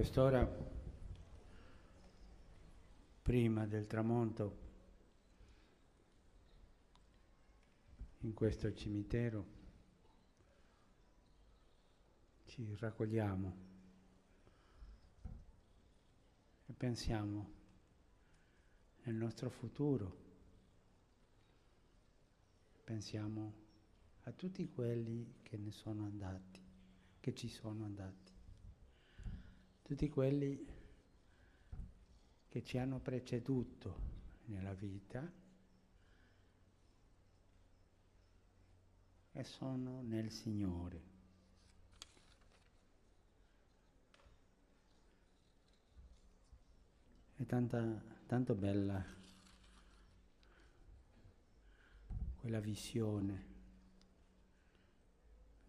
quest'ora, prima del tramonto, in questo cimitero ci raccogliamo e pensiamo nel nostro futuro, pensiamo a tutti quelli che ne sono andati, che ci sono andati, tutti quelli che ci hanno preceduto nella vita e sono nel Signore. È tanto bella quella visione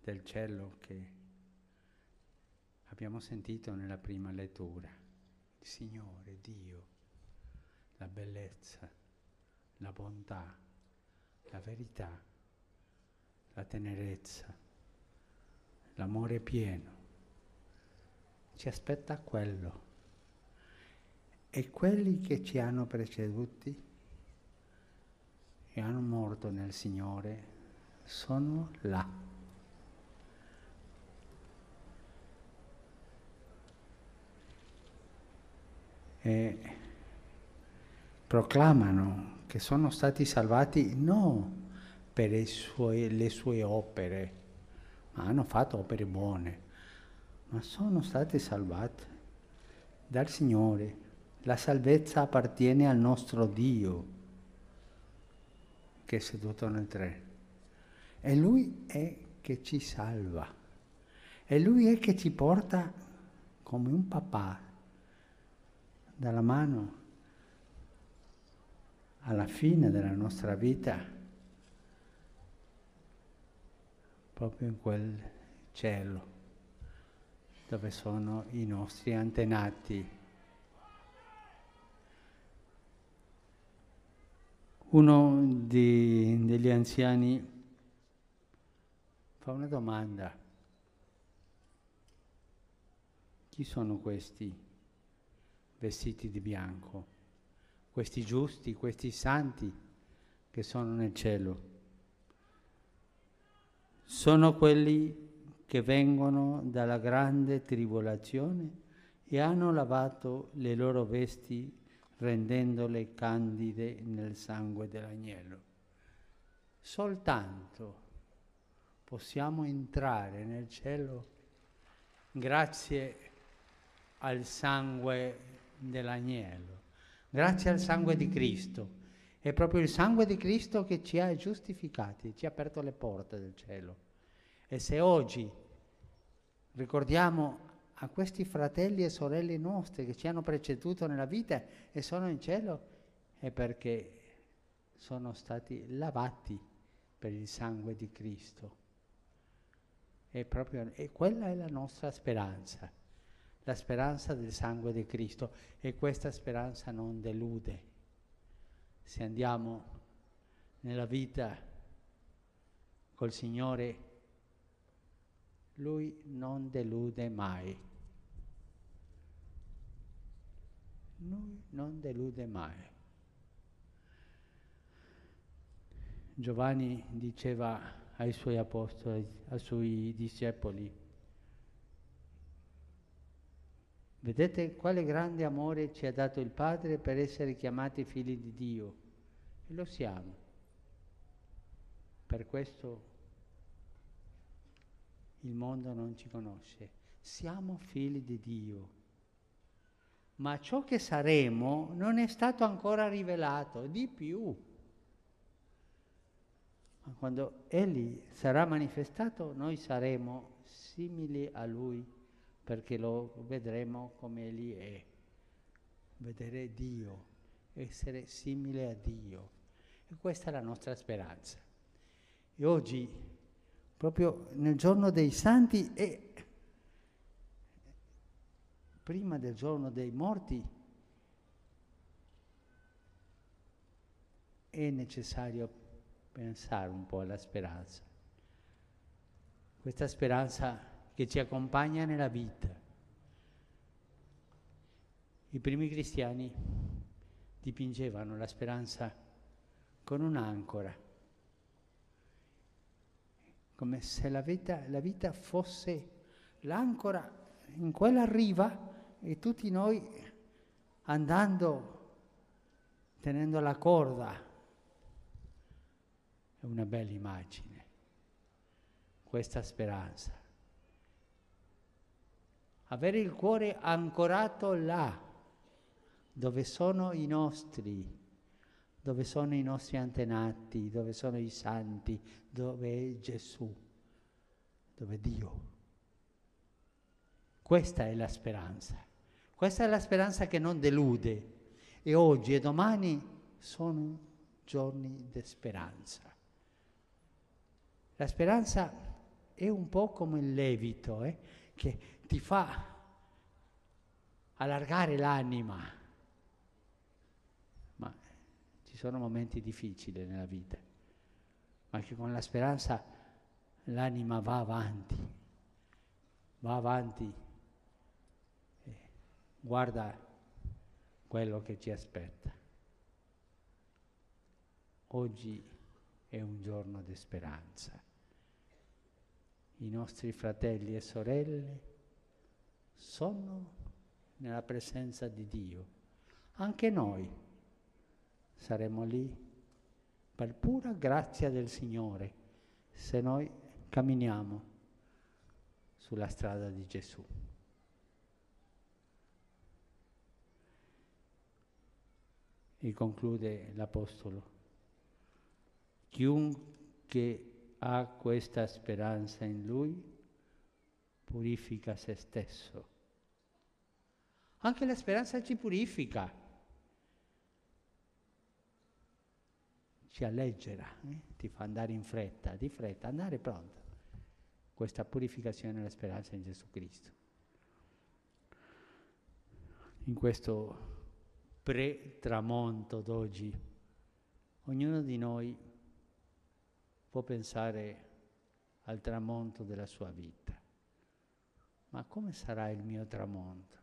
del cielo che abbiamo sentito nella prima lettura. Il Signore, Dio, la bellezza, la bontà, la verità, la tenerezza, l'amore pieno. Ci aspetta quello. E quelli che ci hanno preceduti e hanno morto nel Signore sono là. E proclamano che sono stati salvati non per le sue opere, ma hanno fatto opere buone, ma sono stati salvati dal Signore. La salvezza appartiene al nostro Dio che è seduto nel trono, e Lui è che ci salva, e Lui è che ci porta come un papà dalla mano alla fine della nostra vita, proprio in quel cielo dove sono i nostri antenati. Uno degli anziani fa una domanda: chi sono questi vestiti di bianco, questi giusti, questi santi che sono nel cielo? Sono quelli che vengono dalla grande tribolazione e hanno lavato le loro vesti rendendole candide nel sangue dell'agnello. Soltanto possiamo entrare nel cielo grazie al sangue dell'agnello, grazie al sangue di Cristo. È proprio il sangue di Cristo che ci ha giustificati, ci ha aperto le porte del cielo. E se oggi ricordiamo a questi fratelli e sorelle nostri che ci hanno preceduto nella vita e sono in cielo, è perché sono stati lavati per il sangue di Cristo. E quella è la nostra speranza. La speranza del sangue di Cristo, e questa speranza non delude. Se andiamo nella vita col Signore, Lui non delude mai. Lui non delude mai. Giovanni diceva ai suoi apostoli, ai suoi discepoli: vedete quale grande amore ci ha dato il Padre per essere chiamati figli di Dio. E lo siamo. Per questo il mondo non ci conosce. Siamo figli di Dio. Ma ciò che saremo non è stato ancora rivelato, di più. Ma quando Egli sarà manifestato, noi saremo simili a Lui, perché lo vedremo come Egli è. Vedere Dio, essere simile a Dio. E questa è la nostra speranza. E oggi, proprio nel giorno dei santi e prima del giorno dei morti, è necessario pensare un po' alla speranza. Questa speranza che ci accompagna nella vita, I primi cristiani dipingevano la speranza con un'ancora, come se la vita fosse l'ancora in quella riva e tutti noi andando, tenendo la corda. È una bella immagine, questa speranza. Avere il cuore ancorato là, dove sono i nostri, dove sono i nostri antenati, dove sono i santi, dove è Gesù, dove è Dio. Questa è la speranza. Questa è la speranza che non delude. E oggi e domani sono giorni di speranza. La speranza è un po' come il levito, che ti fa allargare l'anima. Ma ci sono momenti difficili nella vita, ma che con la speranza l'anima va avanti, e guarda quello che ci aspetta. Oggi è un giorno di speranza. I nostri fratelli e sorelle sono nella presenza di Dio. Anche noi saremo lì per pura grazia del Signore se noi camminiamo sulla strada di Gesù. E conclude l'Apostolo: chiunque ha questa speranza in Lui purifica se stesso. Anche la speranza ci purifica, ci alleggera, ti fa andare in fretta, di fretta, andare pronto. Questa purificazione è la speranza in Gesù Cristo. In questo pre-tramonto d'oggi, ognuno di noi può pensare al tramonto della sua vita. Ma come sarà il mio tramonto?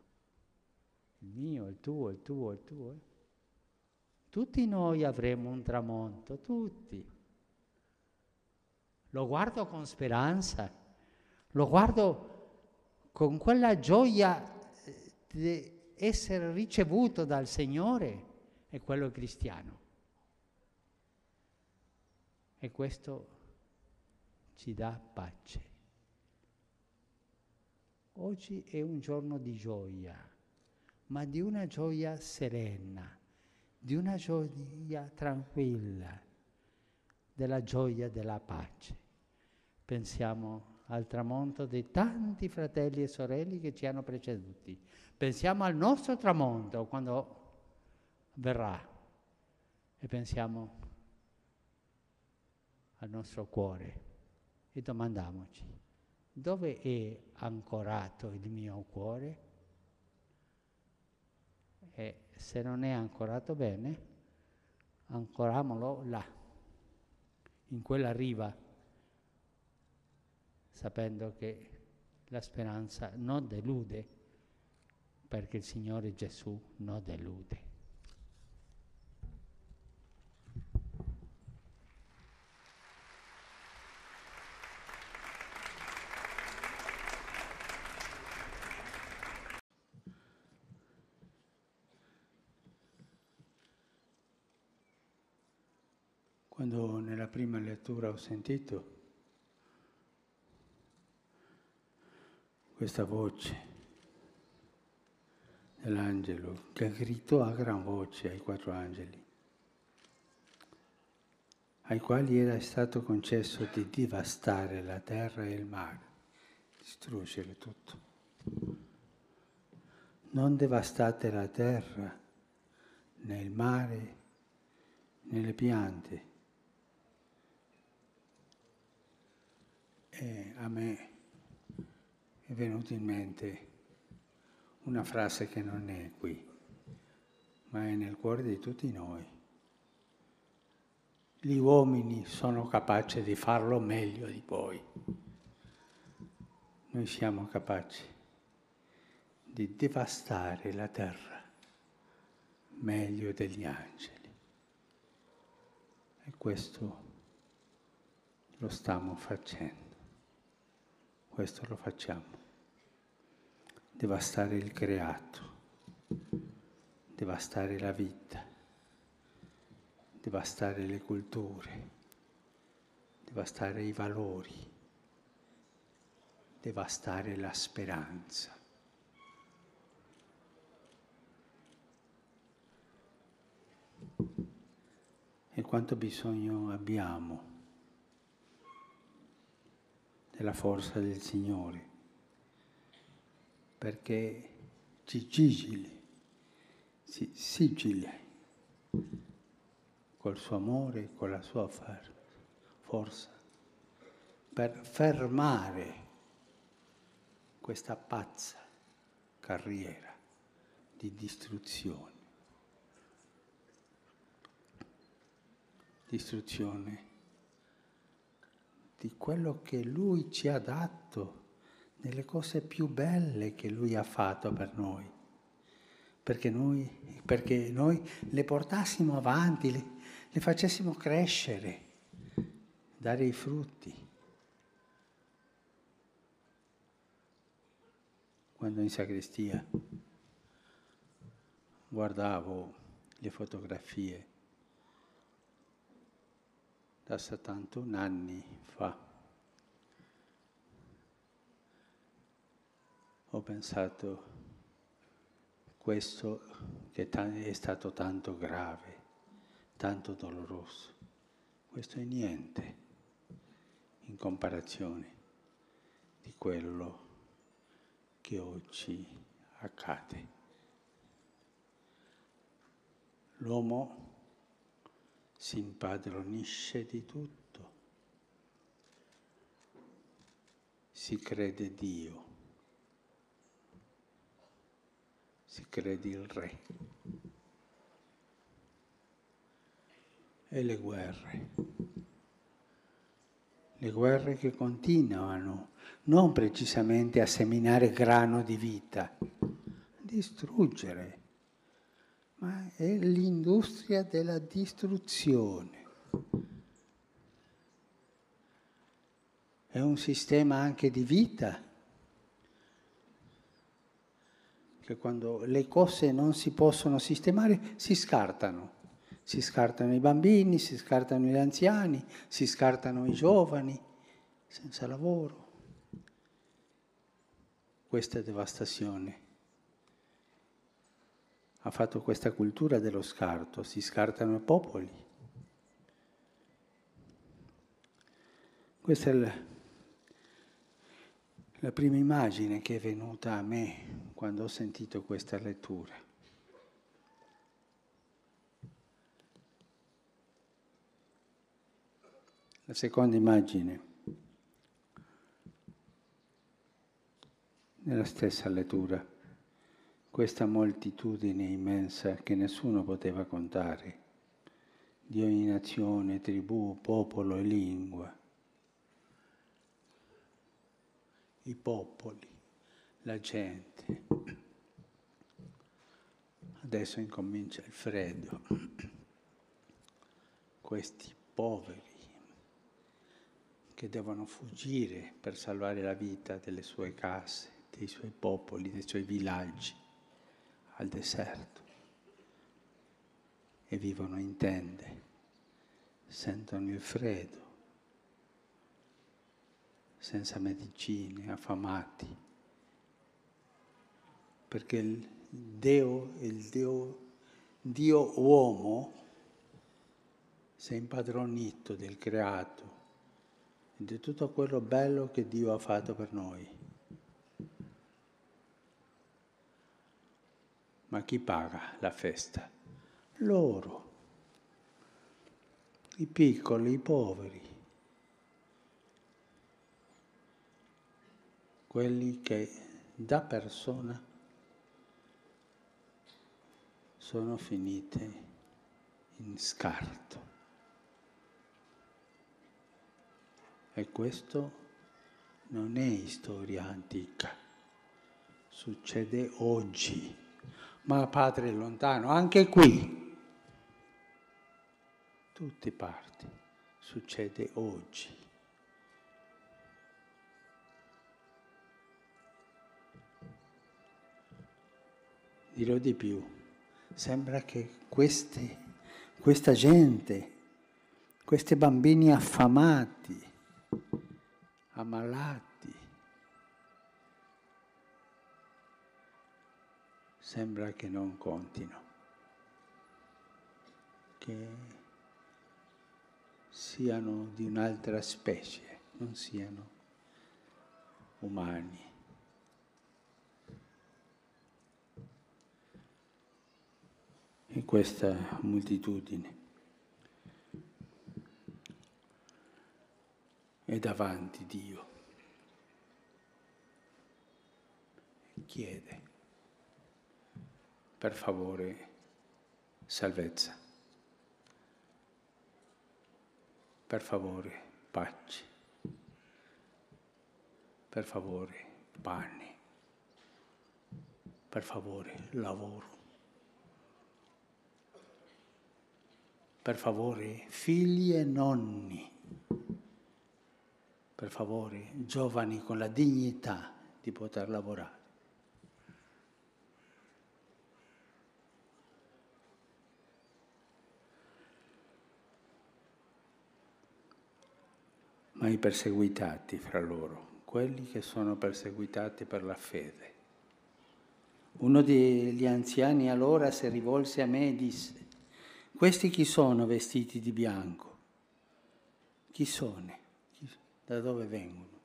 Il mio, il tuo, il tuo, il tuo. Tutti noi avremo un tramonto, tutti. Lo guardo con speranza, lo guardo con quella gioia di essere ricevuto dal Signore, è quello cristiano. E questo ci dà pace. Oggi è un giorno di gioia, ma di una gioia serena, di una gioia tranquilla, della gioia della pace. Pensiamo al tramonto dei tanti fratelli e sorelle che ci hanno preceduti. Pensiamo al nostro tramonto quando verrà e pensiamo al nostro cuore e domandiamoci: dove è ancorato il mio cuore? E se non è ancorato bene, ancoramolo là, in quella riva, sapendo che la speranza non delude, perché il Signore Gesù non delude. Quando nella prima lettura ho sentito questa voce dell'angelo che gridò a gran voce ai quattro angeli, ai quali era stato concesso di devastare la terra e il mare, distruggere tutto. Non devastate la terra, né il mare, né le piante. E a me è venuta in mente una frase che non è qui, ma è nel cuore di tutti noi. Gli uomini sono capaci di farlo meglio di voi. Noi siamo capaci di devastare la terra, meglio degli angeli. E questo lo stiamo facendo, questo lo facciamo. Devastare il creato, devastare la vita, devastare le culture, devastare i valori, devastare la speranza. E quanto bisogno abbiamo della forza del Signore, perché ci sigilli, si sigilli col suo amore, con la sua forza, per fermare questa pazza carriera di distruzione. Distruzione di quello che Lui ci ha dato, delle cose più belle che Lui ha fatto per noi, perché noi le portassimo avanti, le facessimo crescere, dare i frutti. Quando in sacrestia guardavo le fotografie da 71 anni fa, ho pensato, questo che è stato tanto grave, tanto doloroso, questo è niente in comparazione di quello che oggi accade. L'uomo si impadronisce di tutto, si crede Dio, si crede il Re. E le guerre che continuano, non precisamente a seminare grano di vita, a distruggere, ma è l'industria della distruzione. È un sistema anche di vita, che quando le cose non si possono sistemare, si scartano. Si scartano i bambini, si scartano gli anziani, si scartano i giovani, senza lavoro. Questa devastazione ha fatto questa cultura dello scarto, si scartano i popoli. Questa è la prima immagine che è venuta a me quando ho sentito questa lettura. La seconda immagine, nella stessa lettura. Questa moltitudine immensa che nessuno poteva contare, di ogni nazione, tribù, popolo e lingua. I popoli, la gente. Adesso incomincia il freddo. Questi poveri che devono fuggire per salvare la vita delle sue case, dei suoi popoli, dei suoi villaggi, al deserto, e vivono in tende, sentono il freddo, senza medicine, affamati, perché il Dio uomo si è impadronito del creato e di tutto quello bello che Dio ha fatto per noi. Ma chi paga la festa? Loro, i piccoli, i poveri, quelli che da persona sono finite in scarto. E questo non è storia antica, succede oggi. ma patria lontano. Anche qui, tutte parti, succede oggi. Dirò di più, sembra che questa gente, questi bambini affamati, ammalati, sembra che non contino, che siano di un'altra specie, non siano umani. E questa moltitudine è davanti Dio e chiede, per favore, salvezza, per favore, pace, per favore, pane, per favore, lavoro, per favore, figli e nonni, per favore, giovani con la dignità di poter lavorare. Ma i perseguitati fra loro, quelli che sono perseguitati per la fede. Uno degli anziani allora si rivolse a me e disse: questi chi sono vestiti di bianco? Chi sono? Da dove vengono?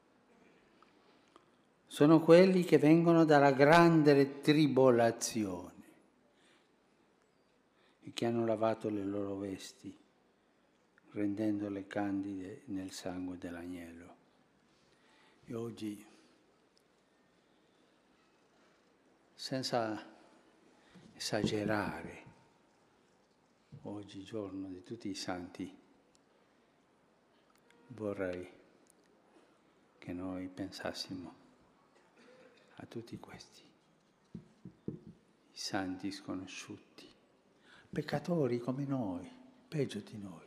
Sono quelli che vengono dalla grande tribolazione e che hanno lavato le loro vesti, rendendole candide nel sangue dell'agnello. E oggi, senza esagerare, oggi giorno di tutti i santi, vorrei che noi pensassimo a tutti questi, i santi sconosciuti, peccatori come noi, peggio di noi,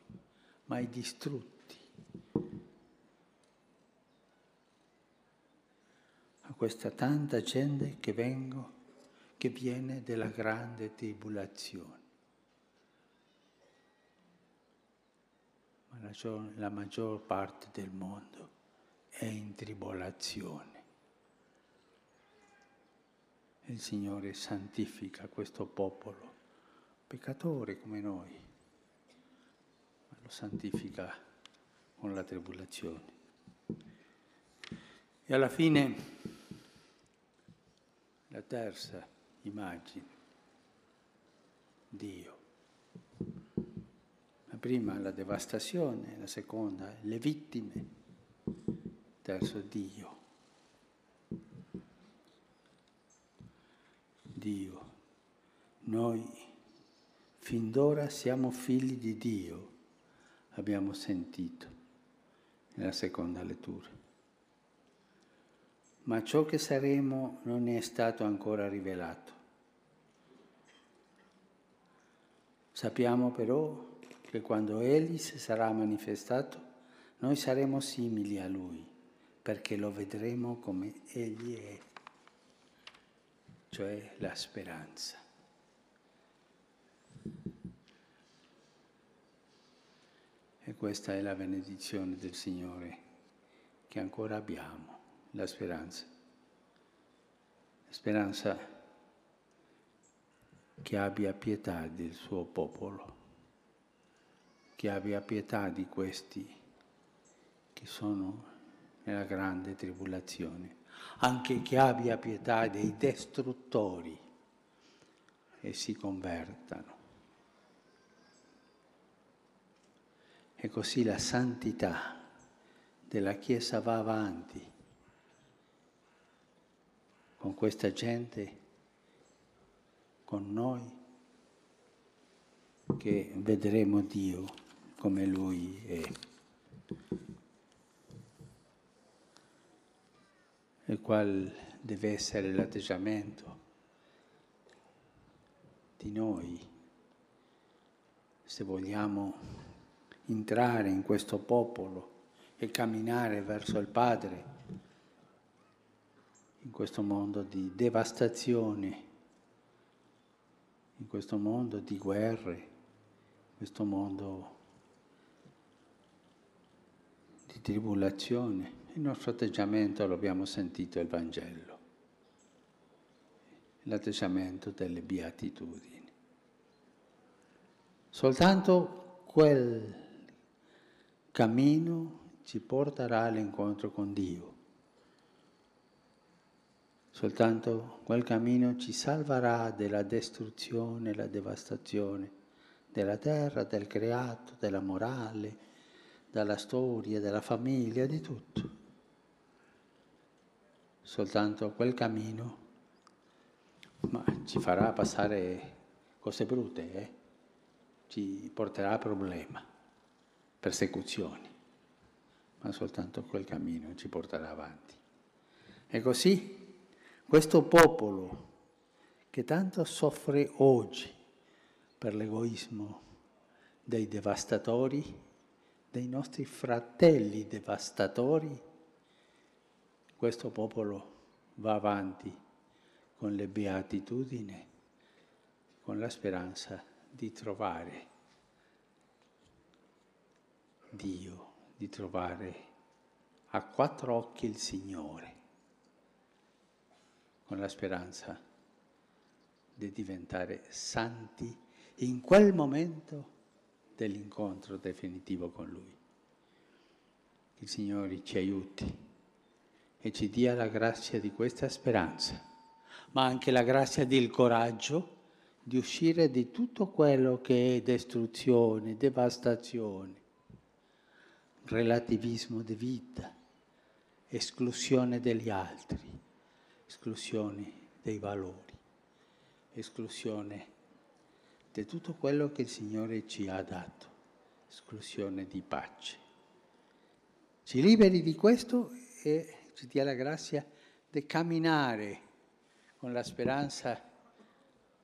ma i distrutti. A questa tanta gente che viene dalla grande tribolazione. Ma la maggior parte del mondo è in tribolazione. Il Signore santifica questo popolo, peccatore come noi, ma lo santifica con la tribolazione. E alla fine, la terza immagine, Dio. La prima la devastazione, la seconda le vittime, terzo Dio. Dio. Noi fin d'ora siamo figli di Dio, abbiamo sentito nella seconda lettura. Ma ciò che saremo non è stato ancora rivelato. Sappiamo però che quando Egli si sarà manifestato, noi saremo simili a Lui, perché lo vedremo come Egli è, cioè la speranza. E questa è la benedizione del Signore che ancora abbiamo, la speranza. La speranza che abbia pietà del suo popolo, che abbia pietà di questi che sono nella grande tribolazione, anche che abbia pietà dei distruttori e si convertano. E così la santità della Chiesa va avanti con questa gente, con noi, che vedremo Dio come Lui è. E qual deve essere l'atteggiamento di noi, se vogliamo entrare in questo popolo e camminare verso il Padre, in questo mondo di devastazione, in questo mondo di guerre, in questo mondo di tribolazione. Il nostro atteggiamento, l'abbiamo sentito, è il Vangelo, l'atteggiamento delle beatitudini. Soltanto quel cammino ci porterà all'incontro con Dio. Soltanto quel cammino ci salvarà dalla distruzione, la devastazione della terra, del creato, della morale, dalla storia, dalla famiglia, di tutto. Soltanto quel cammino, ma ci farà passare cose brutte, ci porterà a problemi, persecuzioni. Ma soltanto quel cammino ci porterà avanti. E così questo popolo che tanto soffre oggi per l'egoismo dei devastatori, dei nostri fratelli devastatori, questo popolo va avanti con le beatitudini, con la speranza di trovare Dio, di trovare a quattro occhi il Signore, con la speranza di diventare santi in quel momento dell'incontro definitivo con Lui. Il Signore ci aiuti e ci dia la grazia di questa speranza, ma anche la grazia del coraggio di uscire di tutto quello che è distruzione, devastazione, relativismo di vita, esclusione degli altri, esclusione dei valori, esclusione di tutto quello che il Signore ci ha dato, esclusione di pace. Ci liberi di questo e ci dia la grazia di camminare con la speranza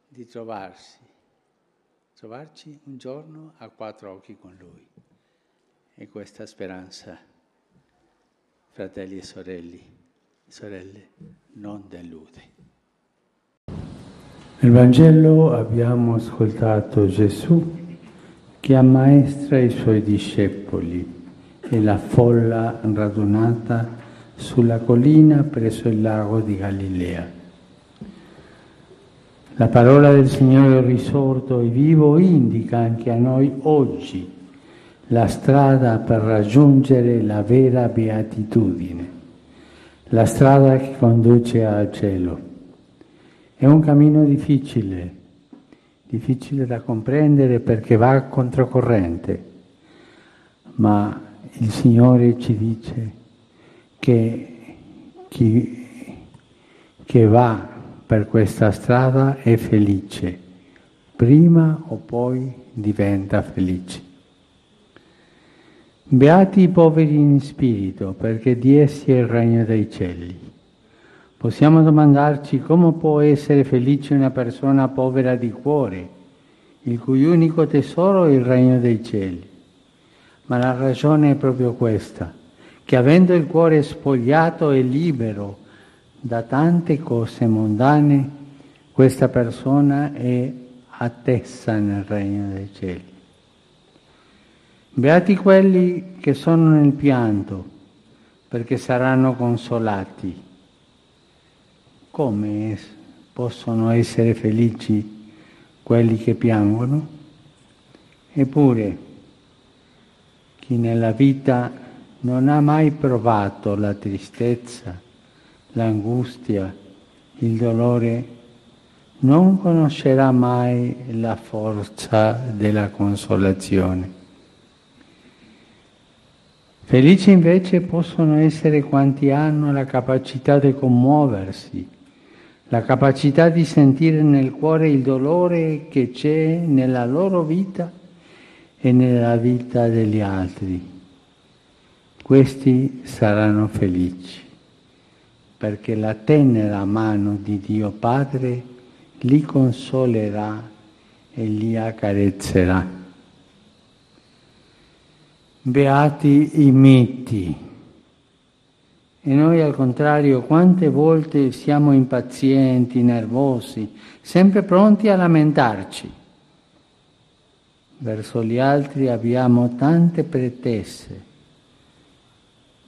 di trovarci un giorno a quattro occhi con Lui. E questa speranza, fratelli e sorelle, non delude. Nel Vangelo abbiamo ascoltato Gesù che ammaestra i Suoi discepoli e la folla radunata sulla collina presso il lago di Galilea. La parola del Signore risorto e vivo indica anche a noi oggi la strada per raggiungere la vera beatitudine, la strada che conduce al cielo. È un cammino difficile da comprendere perché va controcorrente, ma il Signore ci dice che chi va per questa strada è felice, prima o poi diventa felice. Beati i poveri in spirito, perché di essi è il regno dei cieli. Possiamo domandarci come può essere felice una persona povera di cuore, il cui unico tesoro è il regno dei cieli. Ma la ragione è proprio questa, che avendo il cuore spogliato e libero da tante cose mondane, questa persona è attesa nel regno dei cieli. Beati quelli che sono nel pianto, perché saranno consolati. Come possono essere felici quelli che piangono? Eppure, chi nella vita non ha mai provato la tristezza, l'angustia, il dolore, non conoscerà mai la forza della consolazione. Felici invece possono essere quanti hanno la capacità di commuoversi, la capacità di sentire nel cuore il dolore che c'è nella loro vita e nella vita degli altri. Questi saranno felici, perché la tenera mano di Dio Padre li consolerà e li accarezzerà. Beati i miti. E noi al contrario, quante volte siamo impazienti, nervosi, sempre pronti a lamentarci. Verso gli altri abbiamo tante pretese,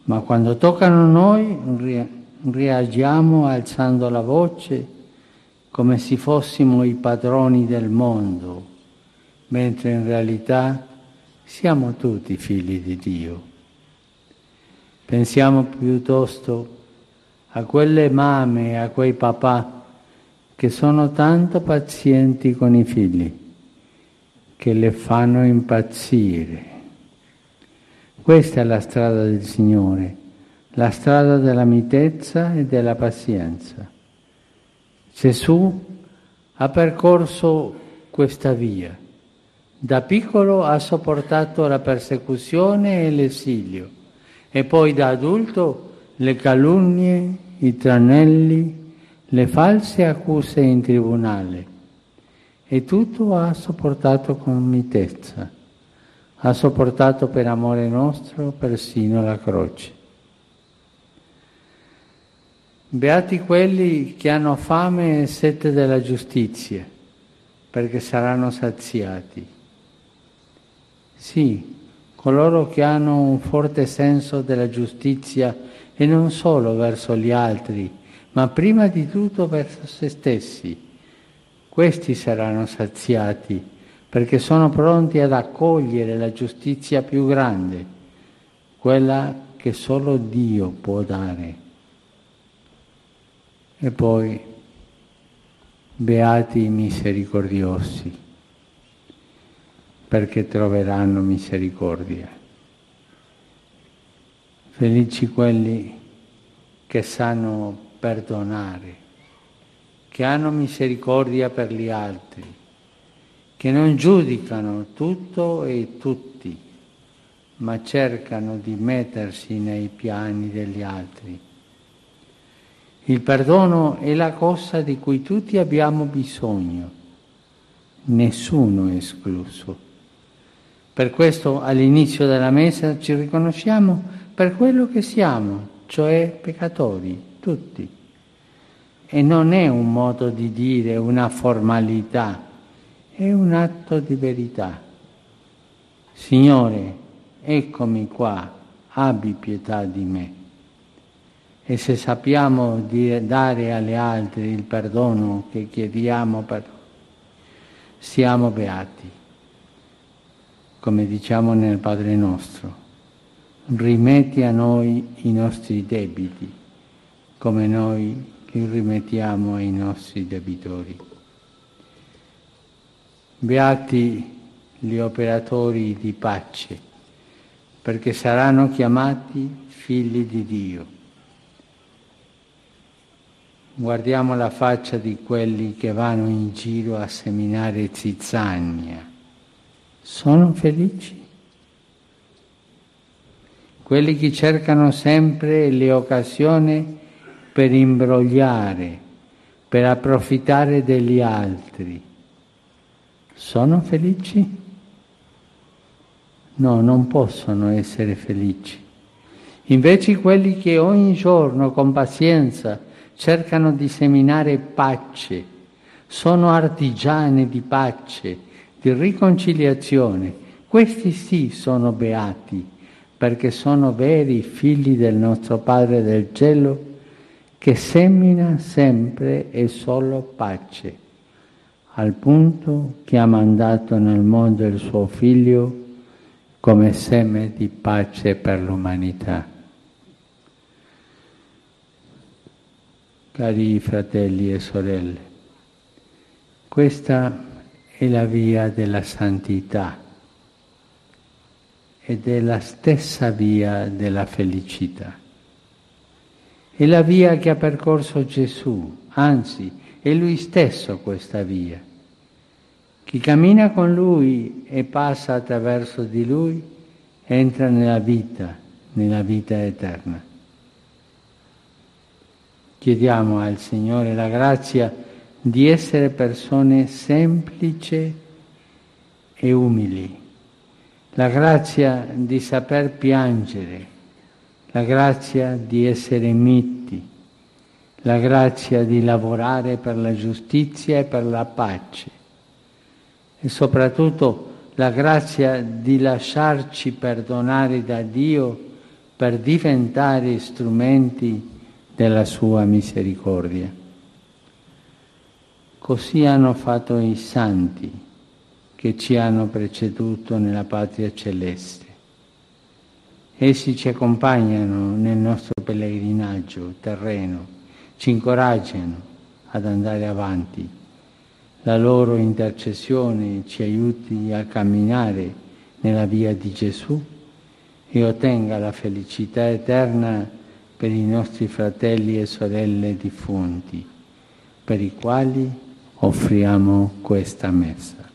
ma quando toccano noi reagiamo alzando la voce come se fossimo i padroni del mondo, mentre in realtà siamo tutti figli di Dio. Pensiamo piuttosto a quelle mamme e a quei papà che sono tanto pazienti con i figli, che le fanno impazzire. Questa è la strada del Signore, la strada della mitezza e della pazienza. Gesù ha percorso questa via. Da piccolo ha sopportato la persecuzione e l'esilio. E poi da adulto le calunnie, i tranelli, le false accuse in tribunale. E tutto ha sopportato con mitezza. Ha sopportato per amore nostro persino la croce. Beati quelli che hanno fame e sete della giustizia, perché saranno saziati. Sì, coloro che hanno un forte senso della giustizia e non solo verso gli altri, ma prima di tutto verso se stessi. Questi saranno saziati, perché sono pronti ad accogliere la giustizia più grande, quella che solo Dio può dare. E poi, beati i misericordiosi, perché troveranno misericordia. Felici quelli che sanno perdonare, che hanno misericordia per gli altri, che non giudicano tutto e tutti, ma cercano di mettersi nei piani degli altri. Il perdono è la cosa di cui tutti abbiamo bisogno, nessuno è escluso. Per questo all'inizio della Messa ci riconosciamo per quello che siamo, cioè peccatori, tutti. E non è un modo di dire, una formalità, è un atto di verità. Signore, eccomi qua, abbi pietà di me. E se sappiamo dare agli altri il perdono che chiediamo, siamo beati. Come diciamo nel Padre nostro, rimetti a noi i nostri debiti, come noi li rimettiamo ai nostri debitori. Beati gli operatori di pace, perché saranno chiamati figli di Dio. Guardiamo la faccia di quelli che vanno in giro a seminare zizzania. Sono felici. Quelli che cercano sempre le occasioni per imbrogliare, per approfittare degli altri, sono felici? No, non possono essere felici. Invece quelli che ogni giorno con pazienza cercano di seminare pace, sono artigiani di pace, di riconciliazione, questi sì sono beati, perché sono veri figli del nostro Padre del Cielo, che semina sempre e solo pace, al punto che ha mandato nel mondo il suo Figlio come seme di pace per l'umanità. Cari fratelli e sorelle, questa è la via della santità ed è la stessa via della felicità. È la via che ha percorso Gesù, anzi, è Lui stesso questa via. Chi cammina con Lui e passa attraverso di Lui entra nella vita eterna. Chiediamo al Signore la grazia di essere persone semplici e umili, la grazia di saper piangere, la grazia di essere miti, la grazia di lavorare per la giustizia e per la pace e soprattutto la grazia di lasciarci perdonare da Dio per diventare strumenti della sua misericordia. Così hanno fatto i santi che ci hanno preceduto nella patria celeste. Essi ci accompagnano nel nostro pellegrinaggio terreno, ci incoraggiano ad andare avanti. La loro intercessione ci aiuti a camminare nella via di Gesù e ottenga la felicità eterna per i nostri fratelli e sorelle defunti, per i quali offriamo questa messa.